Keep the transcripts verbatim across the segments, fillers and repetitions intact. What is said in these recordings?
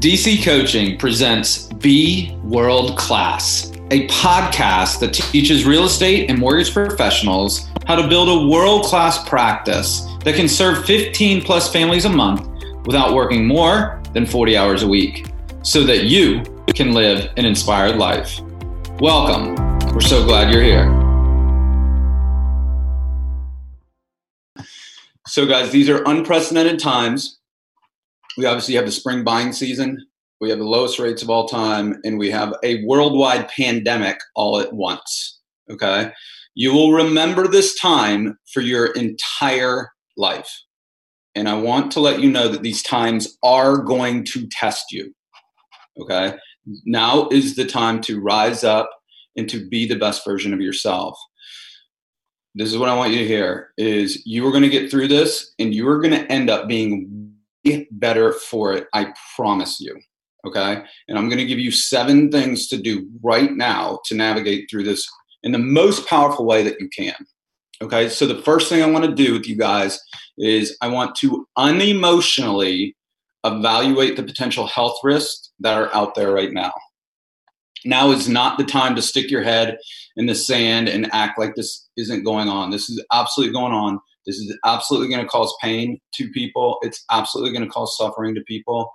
D C Coaching presents Be World Class, a podcast that teaches real estate and mortgage professionals how to build a world-class practice that can serve fifteen plus families a month without working more than forty hours a week so that you can live an inspired life. Welcome. We're so glad you're here. So guys, these are unprecedented times. We obviously have the spring buying season, we have the lowest rates of all time, and we have a worldwide pandemic all at once, okay? You will remember this time for your entire life. And I want to let you know that these times are going to test you, okay? Now is the time to rise up and to be the best version of yourself. This is what I want you to hear, is you are going to get through this, and you are going to end up being better for it, I promise you, okay? And I'm going to give you seven things to do right now to navigate through this in the most powerful way that you can, okay? So the first thing I want to do with you guys is I want to unemotionally evaluate the potential health risks that are out there right now. Now is not the time to stick your head in the sand and act like this isn't going on. This is absolutely going on. This is absolutely going to cause pain to people. It's absolutely going to cause suffering to people.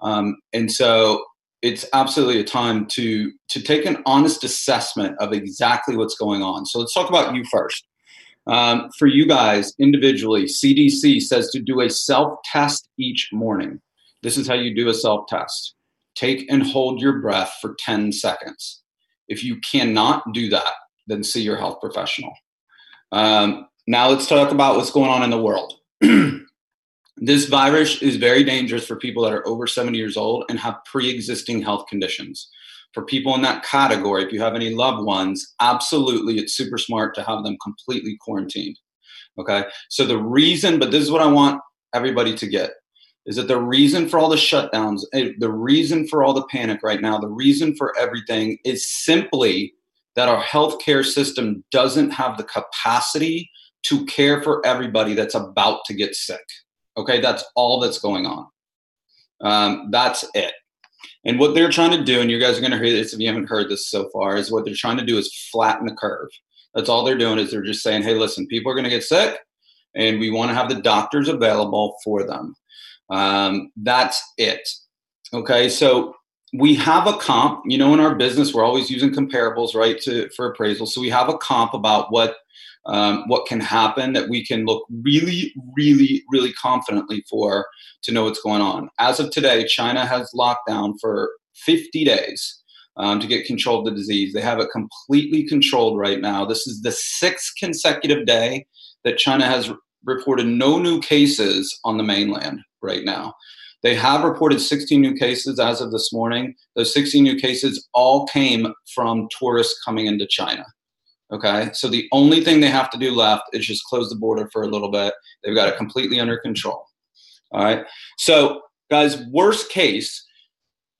Um, and so it's absolutely a time to, to take an honest assessment of exactly what's going on. So let's talk about you first. Um, for you guys individually, C D C says to do a self-test each morning. This is how you do a self-test. Take and hold your breath for ten seconds. If you cannot do that, then see your health professional. Um, Now let's talk about what's going on in the world. This virus is very dangerous for people that are over seventy years old and have pre-existing health conditions. For people in that category, if you have any loved ones, absolutely, it's super smart to have them completely quarantined, okay? So the reason, but this is what I want everybody to get, is that the reason for all the shutdowns, the reason for all the panic right now, the reason for everything is simply that our healthcare system doesn't have the capacity to care for everybody that's about to get sick. Okay, that's all that's going on. Um, that's it. And what they're trying to do, and you guys are gonna hear this if you haven't heard this so far, is what they're trying to do is flatten the curve. That's all they're doing, is they're just saying, hey, listen, people are gonna get sick and we wanna have the doctors available for them. Um, that's it, okay? So we have a comp, you know, in our business, we're always using comparables, right, to, for appraisal. So we have a comp about what Um, what can happen that we can look really, really, really confidently for to know what's going on. As of today, China has locked down for fifty days um, to get control of the disease. They have it completely controlled right now. This is the sixth consecutive day that China has r- reported no new cases on the mainland right now. They have reported sixteen new cases as of this morning. Those sixteen new cases all came from tourists coming into China. Okay, so the only thing they have to do left is just close the border for a little bit. They've got it completely under control. All right, so guys, worst case,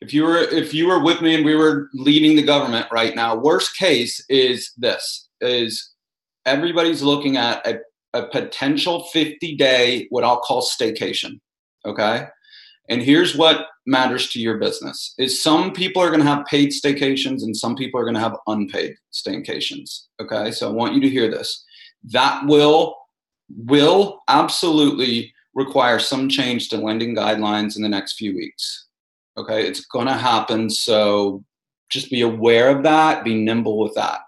if you were if you were with me and we were leading the government right now, worst case is this, is everybody's looking at a, a potential fifty-day, what I'll call staycation, okay? And here's what matters to your business, is some people are going to have paid staycations and some people are going to have unpaid staycations, okay? So I want you to hear this. That will, will absolutely require some change to lending guidelines in the next few weeks, okay? It's going to happen, so just be aware of that, be nimble with that.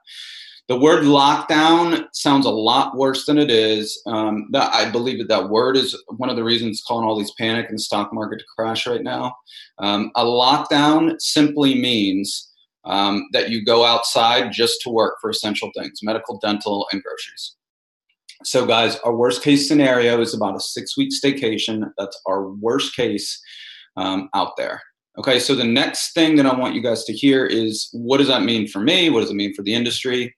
The word lockdown sounds a lot worse than it is. Um, that, I believe that that word is one of the reasons it's calling all these panic and the stock market to crash right now. Um, a lockdown simply means um, that you go outside just to work for essential things, medical, dental, and groceries. So guys, our worst case scenario is about a six-week staycation. That's our worst case um, out there. Okay, so the next thing that I want you guys to hear is, what does that mean for me? What does it mean for the industry?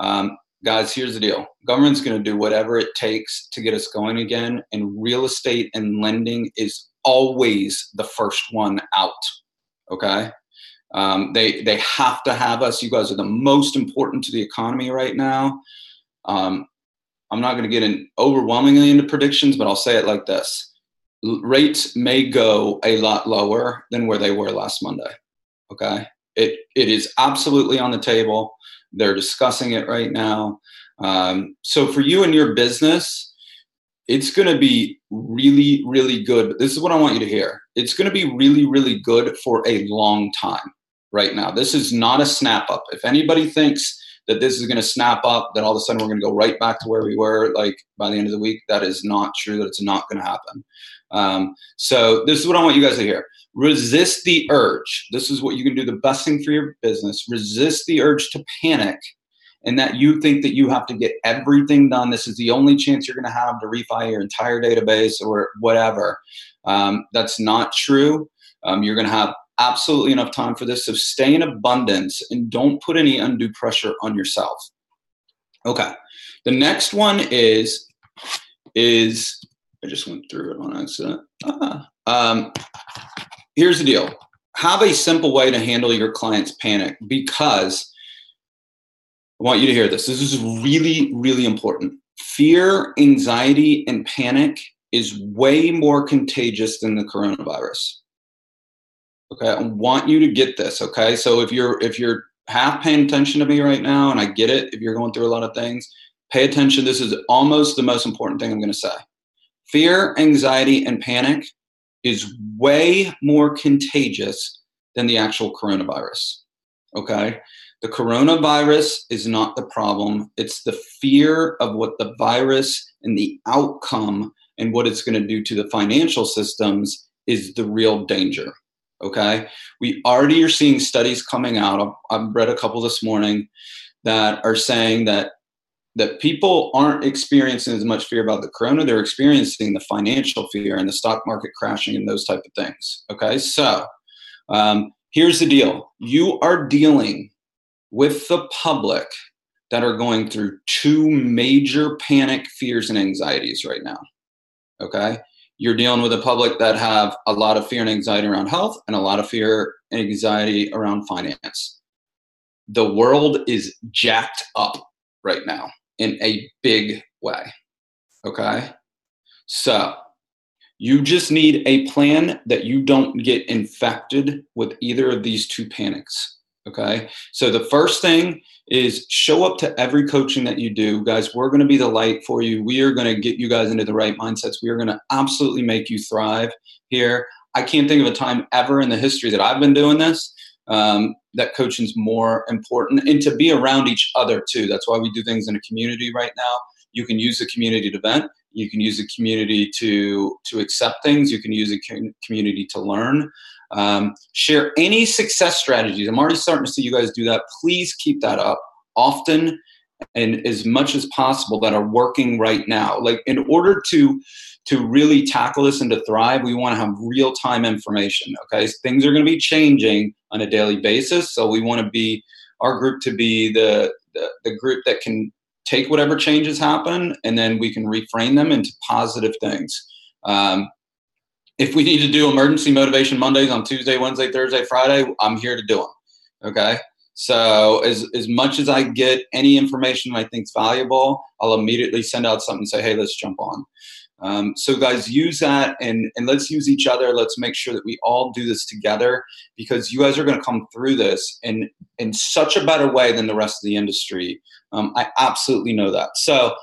Um, guys, here's the deal. Government's going to do whatever it takes to get us going again. And real estate and lending is always the first one out. Okay. Um, they, they have to have us. You guys are the most important to the economy right now. Um, I'm not going to get in overwhelmingly into predictions, but I'll say it like this. rates may go a lot lower than where they were last Monday. Okay. It, it is absolutely on the table. They're discussing it right now. Um, so for you and your business, it's going to be really, really good. This is what I want you to hear. It's going to be really, really good for a long time right now. This is not a snap up. If anybody thinks that this is going to snap up, that all of a sudden we're going to go right back to where we were like by the end of the week, that is not true. That it's not going to happen. Um, so this is what I want you guys to hear. Resist the urge. This is what you can do, the best thing for your business. Resist the urge to panic and that you think that you have to get everything done. This is the only chance you're going to have to refi your entire database or whatever. Um, that's not true. Um, you're going to have absolutely enough time for this. So stay in abundance and don't put any undue pressure on yourself. Okay. The next one is, is I just went through it on accident. Ah. Um, here's the deal. Have a simple way to handle your client's panic, because I want you to hear this. This is really, really important. Fear, anxiety, and panic is way more contagious than the coronavirus. Okay, I want you to get this. Okay, so if you're if you're half paying attention to me right now, and I get it, if you're going through a lot of things, pay attention. This is almost the most important thing I'm going to say. Fear, anxiety, and panic is way more contagious than the actual coronavirus. Okay, the coronavirus is not the problem. It's the fear of what the virus and the outcome and what it's going to do to the financial systems is the real danger. Okay, we already are seeing studies coming out. I've read a couple this morning that are saying that that people aren't experiencing as much fear about the corona. They're experiencing the financial fear and the stock market crashing and those type of things. Okay, so um, here's the deal. You are dealing with the public that are going through two major panic fears and anxieties right now. Okay. You're dealing with a public that have a lot of fear and anxiety around health and a lot of fear and anxiety around finance. The world is jacked up right now in a big way. Okay. So you just need a plan that you don't get infected with either of these two panics. Okay. So the first thing is show up to every coaching that you do. Guys, we're going to be the light for you. We are going to get you guys into the right mindsets. We are going to absolutely make you thrive here. I can't think of a time ever in the history that I've been doing this, um, that coaching's more important, and to be around each other too. That's why we do things in a community right now. You can use the community to vent. You can use the community to, to accept things. You can use the community to learn. Um, share any success strategies. I'm already starting to see you guys do that. Please keep that up often and as much as possible that are working right now. Like, in order to, to really tackle this and to thrive, we want to have real time information. Okay. Things are going to be changing on a daily basis. So we want to be our group to be the, the, the group that can take whatever changes happen, and then we can reframe them into positive things. Um, If we need to do emergency motivation Mondays on Tuesday, Wednesday, Thursday, Friday, I'm here to do them. Okay. So as, as much as I get any information I think is valuable, I'll immediately send out something and say, hey, let's jump on. Um, so guys, use that, and, and let's use each other. Let's make sure that we all do this together, because you guys are going to come through this in, in such a better way than the rest of the industry. Um, I absolutely know that. So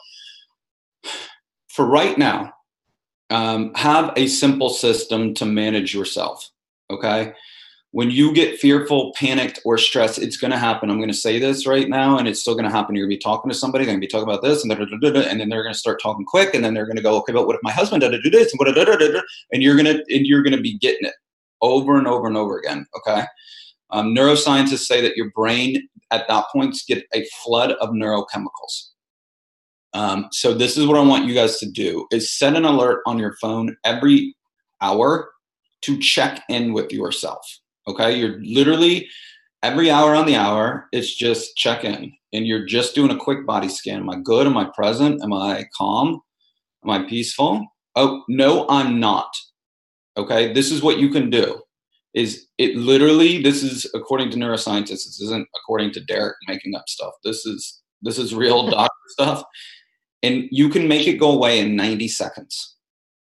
for right now, Um, have a simple system to manage yourself, okay? When you get fearful, panicked, or stressed, it's going to happen. I'm going to say this right now, and it's still going to happen. You're going to be talking to somebody. They're going to be talking about this, and, da, da, da, da, and then they're going to start talking quick, and then they're going to go, okay, but what if my husband did this? And, what, da, da, da, da, and you're going to and you're going to be getting it over and over and over again, okay? Um, neuroscientists say that your brain at that point gets a flood of neurochemicals. Um, so this is what I want you guys to do, is set an alert on your phone every hour to check in with yourself. Okay. You're literally every hour on the hour. It's just check in, and you're just doing a quick body scan. Am I good? Am I present? Am I calm? Am I peaceful? Oh, no, I'm not. Okay. This is what you can do, is it literally, this is according to neuroscientists. This isn't according to Derek making up stuff. This is, this is real doctor stuff. And you can make it go away in ninety seconds.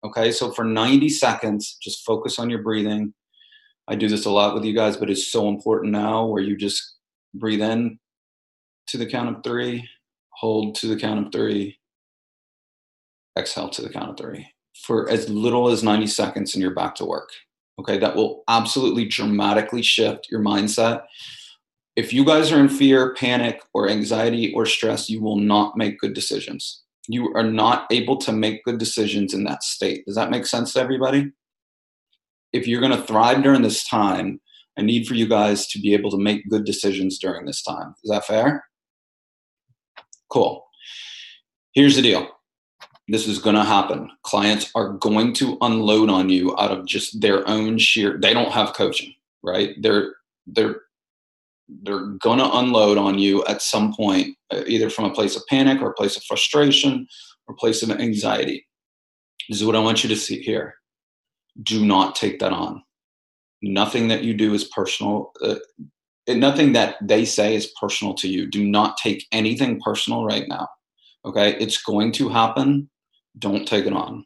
Okay, so for ninety seconds, just focus on your breathing. I do this a lot with you guys, but it's so important now, where you just breathe in to the count of three, hold to the count of three, exhale to the count of three, for as little as ninety seconds, and you're back to work. Okay, that will absolutely dramatically shift your mindset. If you guys are in fear, panic, or anxiety or stress, you will not make good decisions. You are not able to make good decisions in that state. Does that make sense to everybody? If you're going to thrive during this time, I need for you guys to be able to make good decisions during this time. Is that fair? Cool. Here's the deal. This is going to happen. Clients are going to unload on you out of just their own sheer, they don't have coaching, right? They're, they're, they're going to unload on you at some point, either from a place of panic or a place of frustration or a place of anxiety. This is what I want you to see here. Do not take that on. Nothing that you do is personal. Uh, nothing that they say is personal to you. Do not take anything personal right now. Okay? It's going to happen. Don't take it on.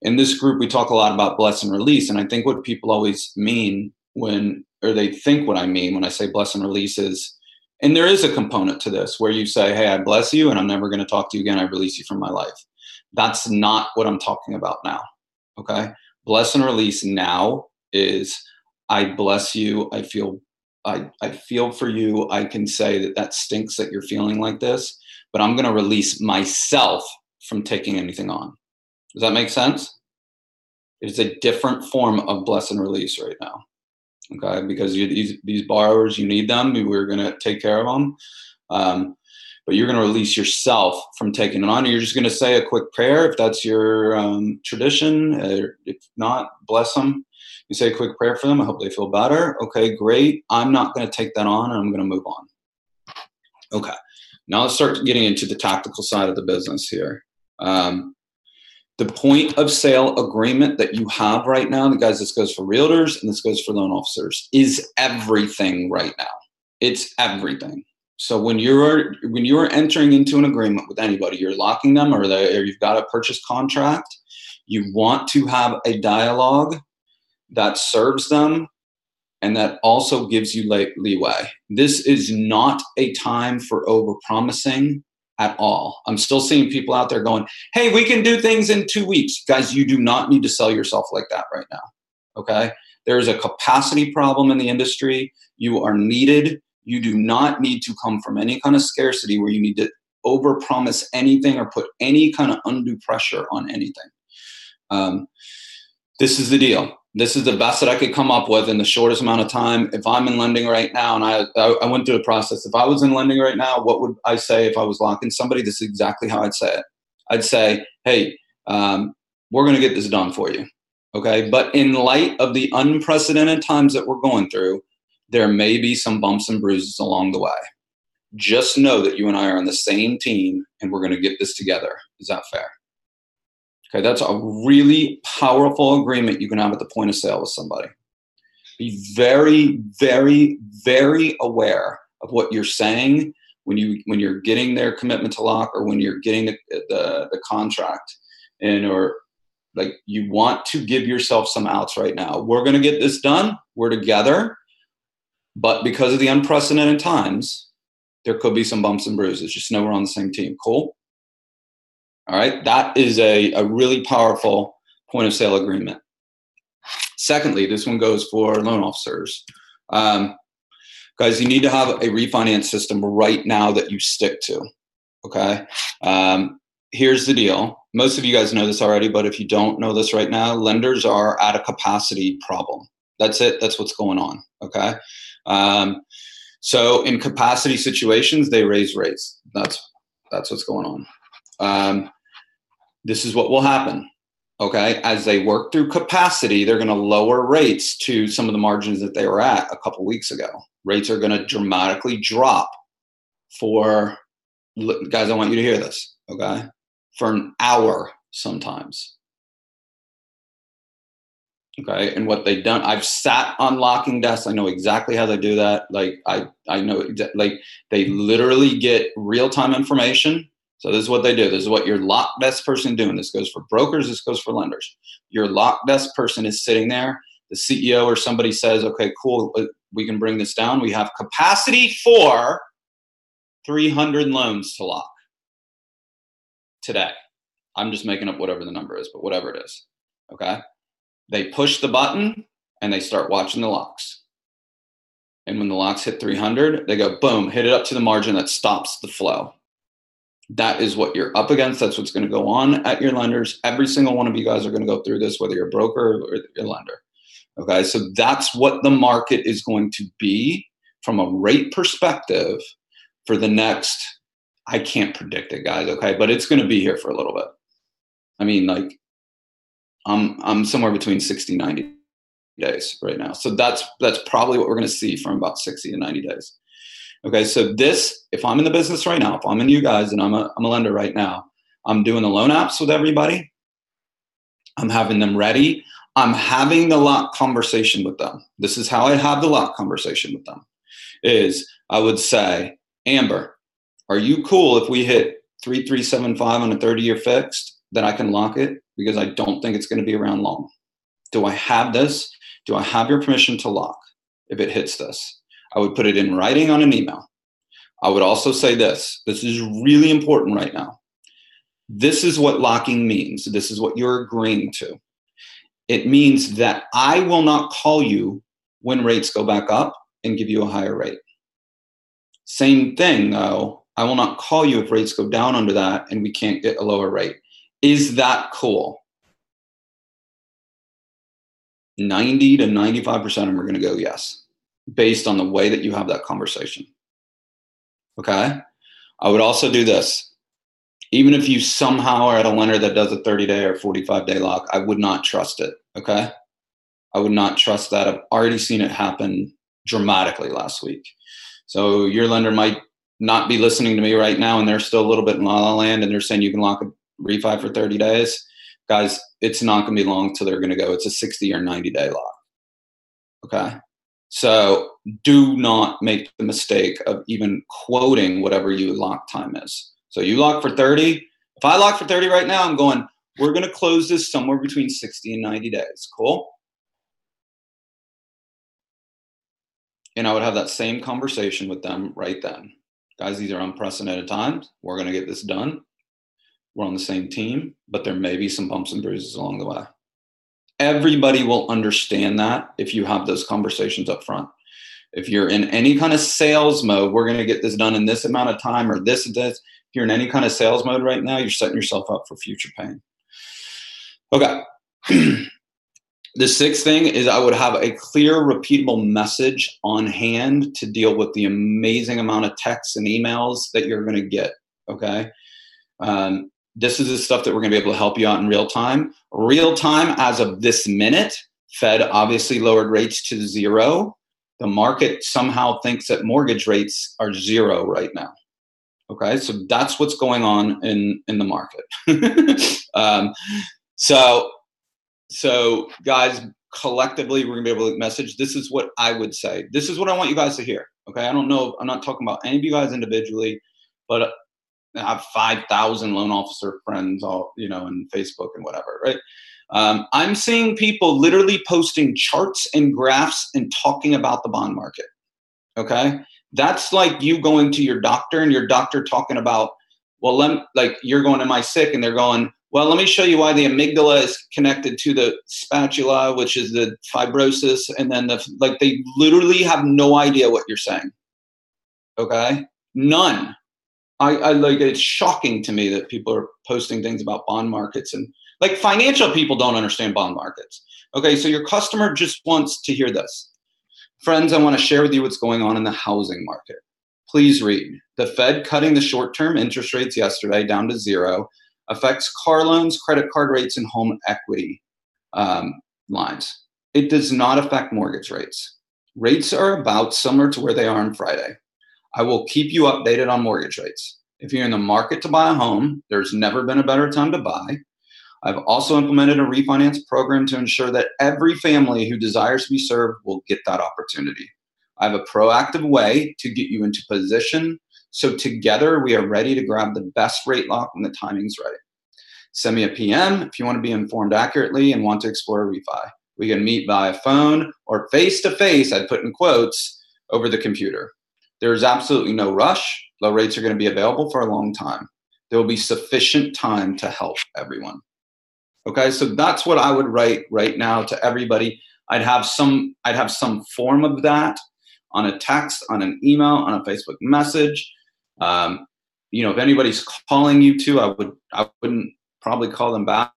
In this group, we talk a lot about bless and release. And I think what people always mean when, or they think what I mean when I say bless and release is, and there is a component to this where you say, hey, I bless you and I'm never going to talk to you again. I release you from my life. That's not what I'm talking about now. Okay? Bless and release now is I bless you. I feel, I, I feel for you. I can say that that stinks that you're feeling like this, but I'm going to release myself from taking anything on. Does that make sense? It's a different form of bless and release right now. Okay, because you, these, these borrowers, you need them. We're going to take care of them. Um, but you're going to release yourself from taking it on. You're just going to say a quick prayer if that's your um, tradition. Uh, if not, bless them. You say a quick prayer for them. I hope they feel better. Okay, great. I'm not going to take that on, and I'm going to move on. Okay, now let's start getting into the tactical side of the business here. Um, The point of sale agreement that you have right now, and guys, this goes for realtors and this goes for loan officers, is everything right now. It's everything. So when you're when you're entering into an agreement with anybody, you're locking them, or, they, or you've got a purchase contract, you want to have a dialogue that serves them and that also gives you le- leeway. This is not a time for overpromising at all. I'm still seeing people out there going, hey, we can do things in two weeks. Guys, you do not need to sell yourself like that right now. Okay? There is a capacity problem in the industry. You are needed. You do not need to come from any kind of scarcity where you need to overpromise anything or put any kind of undue pressure on anything. Um, this is the deal. This is the best that I could come up with in the shortest amount of time. If I'm in lending right now, and I, I went through the process. If I was in lending right now, what would I say if I was locking somebody? This is exactly how I'd say it. I'd say, hey, um, we're going to get this done for you. Okay. But in light of the unprecedented times that we're going through, there may be some bumps and bruises along the way. Just know that you and I are on the same team and we're going to get this together. Is that fair? Okay, that's a really powerful agreement you can have at the point of sale with somebody. Be very, very, very aware of what you're saying when you when you're getting their commitment to lock, or when you're getting the the, the contract, and or like you want to give yourself some outs right now. We're going to get this done. We're together, but because of the unprecedented times, there could be some bumps and bruises. Just know we're on the same team. Cool. All right, that is a, a really powerful point of sale agreement. Secondly, this one goes for loan officers. Um, guys, you need to have a refinance system right now that you stick to, okay? Um, here's the deal. Most of you guys know this already, but if you don't know this right now, lenders are at a capacity problem. That's it. That's what's going on, okay? Um, so in capacity situations, they raise rates. That's, that's what's going on. Um, This is what will happen, okay? As they work through capacity, they're going to lower rates to some of the margins that they were at a couple weeks ago. Rates are going to dramatically drop for, guys, I want you to hear this, okay? For an hour sometimes. Okay, and what they've done, I've sat on locking desks. I know exactly how they do that. Like, I, I know, like, they literally get real-time information. So this is what they do. This is what your lock desk person doing. This goes for brokers. This goes for lenders. Your lock desk person is sitting there. The C E O or somebody says, okay, cool. We can bring this down. We have capacity for three hundred loans to lock today. I'm just making up whatever the number is, but whatever it is. Okay. They push the button and they start watching the locks. And when the locks hit three hundred, they go, boom, hit it up to the margin. That stops the flow. That is what you're up against. That's what's going to go on at your lenders. Every single one of you guys are going to go through this, whether you're a broker or your lender. Okay, so that's what the market is going to be from a rate perspective for the next, I can't predict it, guys, okay? But it's going to be here for a little bit. I mean, like, I'm I'm somewhere between sixty, ninety days right now. So that's that's probably what we're going to see from about sixty to ninety days. Okay, so this, if I'm in the business right now, if I'm in you guys and I'm a, I'm a lender right now, I'm doing the loan apps with everybody. I'm having them ready. I'm having the lock conversation with them. This is how I have the lock conversation with them, is I would say, Amber, are you cool if we hit three three seven five on a thirty-year fixed, that I can lock it? Because I don't think it's going to be around long. Do I have this? Do I have your permission to lock if it hits this? I would put it in writing on an email. I would also say this. This is really important right now. This is what locking means. This is what you're agreeing to. It means that I will not call you when rates go back up and give you a higher rate. Same thing, though. I will not call you if rates go down under that and we can't get a lower rate. Is that cool? ninety to ninety-five percent of them are going to go yes, based on the way that you have that conversation. Okay? I would also do this. Even if you somehow are at a lender that does a thirty-day or forty-five-day lock, I would not trust it, okay? I would not trust that. I've already seen it happen dramatically last week. So your lender might not be listening to me right now, and they're still a little bit in la-la land, and they're saying you can lock a refi for thirty days. Guys, it's not going to be long until they're going to go. It's a sixty- or ninety-day lock, okay? So do not make the mistake of even quoting whatever your lock time is. So you lock for thirty. If I lock for thirty right now, I'm going, we're going to close this somewhere between sixty and ninety days. Cool? And I would have that same conversation with them right then. Guys, these are unprecedented times. We're going to get this done. We're on the same team, but there may be some bumps and bruises along the way. Everybody will understand that if you have those conversations up front. If you're in any kind of sales mode, we're going to get this done in this amount of time or this and this. You're in any kind of sales mode right now, you're setting yourself up for future pain. Okay. The sixth thing is I would have a clear, repeatable message on hand to deal with the amazing amount of texts and emails that you're going to get. Okay. Um, this is the stuff that we're going to be able to help you out in real time. Real time as of this minute, Fed obviously lowered rates to zero. The market somehow thinks that mortgage rates are zero right now. Okay, so that's what's going on in, in the market. um, so, so guys, collectively, we're going to be able to message. This is what I would say. This is what I want you guys to hear. Okay, I don't know. I'm not talking about any of you guys individually, but I have five thousand loan officer friends all, you know, on Facebook and whatever, right? Um, I'm seeing people literally posting charts and graphs and talking about the bond market. Okay. That's like you going to your doctor and your doctor talking about, well, let me, like you're going, am I sick? And they're going, well, let me show you why the amygdala is connected to the spatula, which is the fibrosis. And then the, like, they literally have no idea what you're saying. Okay. None. I, I like, it's shocking to me that people are posting things about bond markets and like financial people don't understand bond markets. Okay. So your customer just wants to hear this. Friends, I want to share with you what's going on in the housing market. Please read. The Fed cutting the short-term interest rates yesterday down to zero affects car loans, credit card rates, and home equity um, lines. It does not affect mortgage rates. Rates are about similar to where they are on Friday. I will keep you updated on mortgage rates. If you're in the market to buy a home, there's never been a better time to buy. I've also implemented a refinance program to ensure that every family who desires to be served will get that opportunity. I have a proactive way to get you into position So together we are ready to grab the best rate lock when the timing's right. Send me a P M if you want to be informed accurately and want to explore a refi. We can meet via phone or face-to-face, I'd put in quotes, over the computer. There's absolutely no rush. Low rates are going to be available for a long time. There will be sufficient time to help everyone. Okay, so that's what I would write right now to everybody. I'd have some, I'd have some form of that on a text, on an email, on a Facebook message. Um, you know, if anybody's calling you too, I would, I wouldn't probably call them back.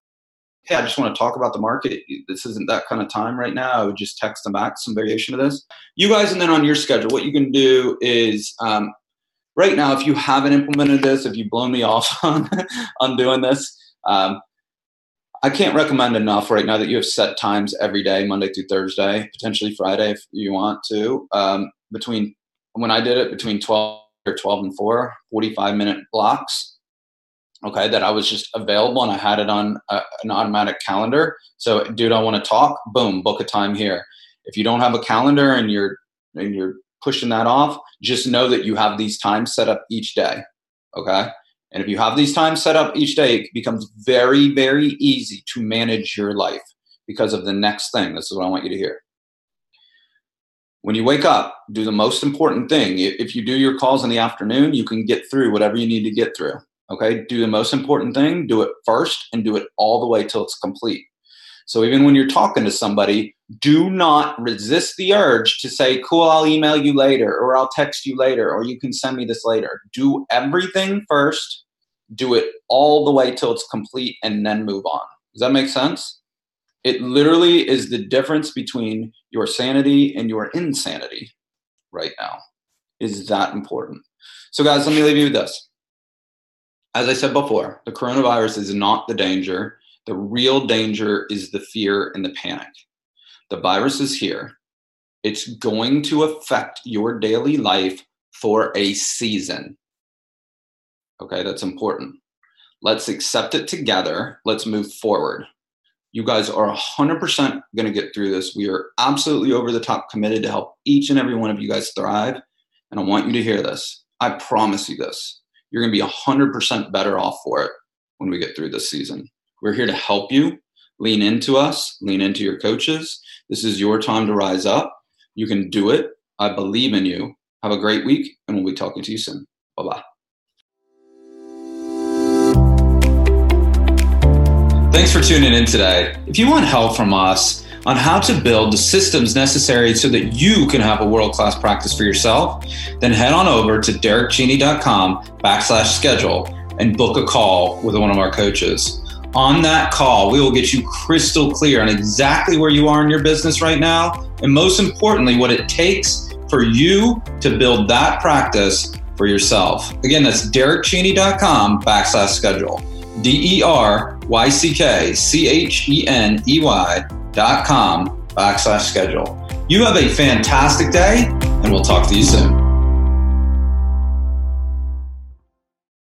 Hey, I just want to talk about the market. This isn't that kind of time right now. I would just text them back some variation of this. You guys, and then on your schedule, what you can do is um, right now, if you haven't implemented this, if you've blown me off on, on doing this, um, I can't recommend enough right now that you have set times every day, Monday through Thursday, potentially Friday if you want to. Um, between when I did it, between twelve or twelve and four, forty-five minute blocks. Okay, that I was just available and I had it on a, an automatic calendar. So, dude, I want to talk. Boom, book a time here. If you don't have a calendar and you're and you're pushing that off, just know that you have these times set up each day. Okay. And if you have these times set up each day, it becomes very, very easy to manage your life because of the next thing. This is what I want you to hear. When you wake up, do the most important thing. If you do your calls in the afternoon, you can get through whatever you need to get through. Okay, do the most important thing, do it first, and do it all the way till it's complete. So even when you're talking to somebody, do not resist the urge to say, cool, I'll email you later, or I'll text you later, or you can send me this later. Do everything first, do it all the way till it's complete, and then move on. Does that make sense? It literally is the difference between your sanity and your insanity right now. Is that important? So guys, let me leave you with this. As I said before, the coronavirus is not the danger. The real danger is the fear and the panic. The virus is here. It's going to affect your daily life for a season. Okay, that's important. Let's accept it together. Let's move forward. You guys are one hundred percent going to get through this. We are absolutely over the top committed to help each and every one of you guys thrive. And I want you to hear this. I promise you this. You're going to be one hundred percent better off for it when we get through this season. We're here to help you. Lean into us. Lean into your coaches. This is your time to rise up. You can do it. I believe in you. Have a great week, and we'll be talking to you soon. Bye-bye. Thanks for tuning in today. If you want help from us on how to build the systems necessary so that you can have a world-class practice for yourself, then head on over to derekcheney.com backslash schedule and book a call with one of our coaches. On that call, we will get you crystal clear on exactly where you are in your business right now, and most importantly, what it takes for you to build that practice for yourself. Again, that's derekcheney.com backslash schedule. D-E-R-Y-C-K-C-H-E-N-E-Y dot com backslash schedule. You have a fantastic day, and we'll talk to you soon.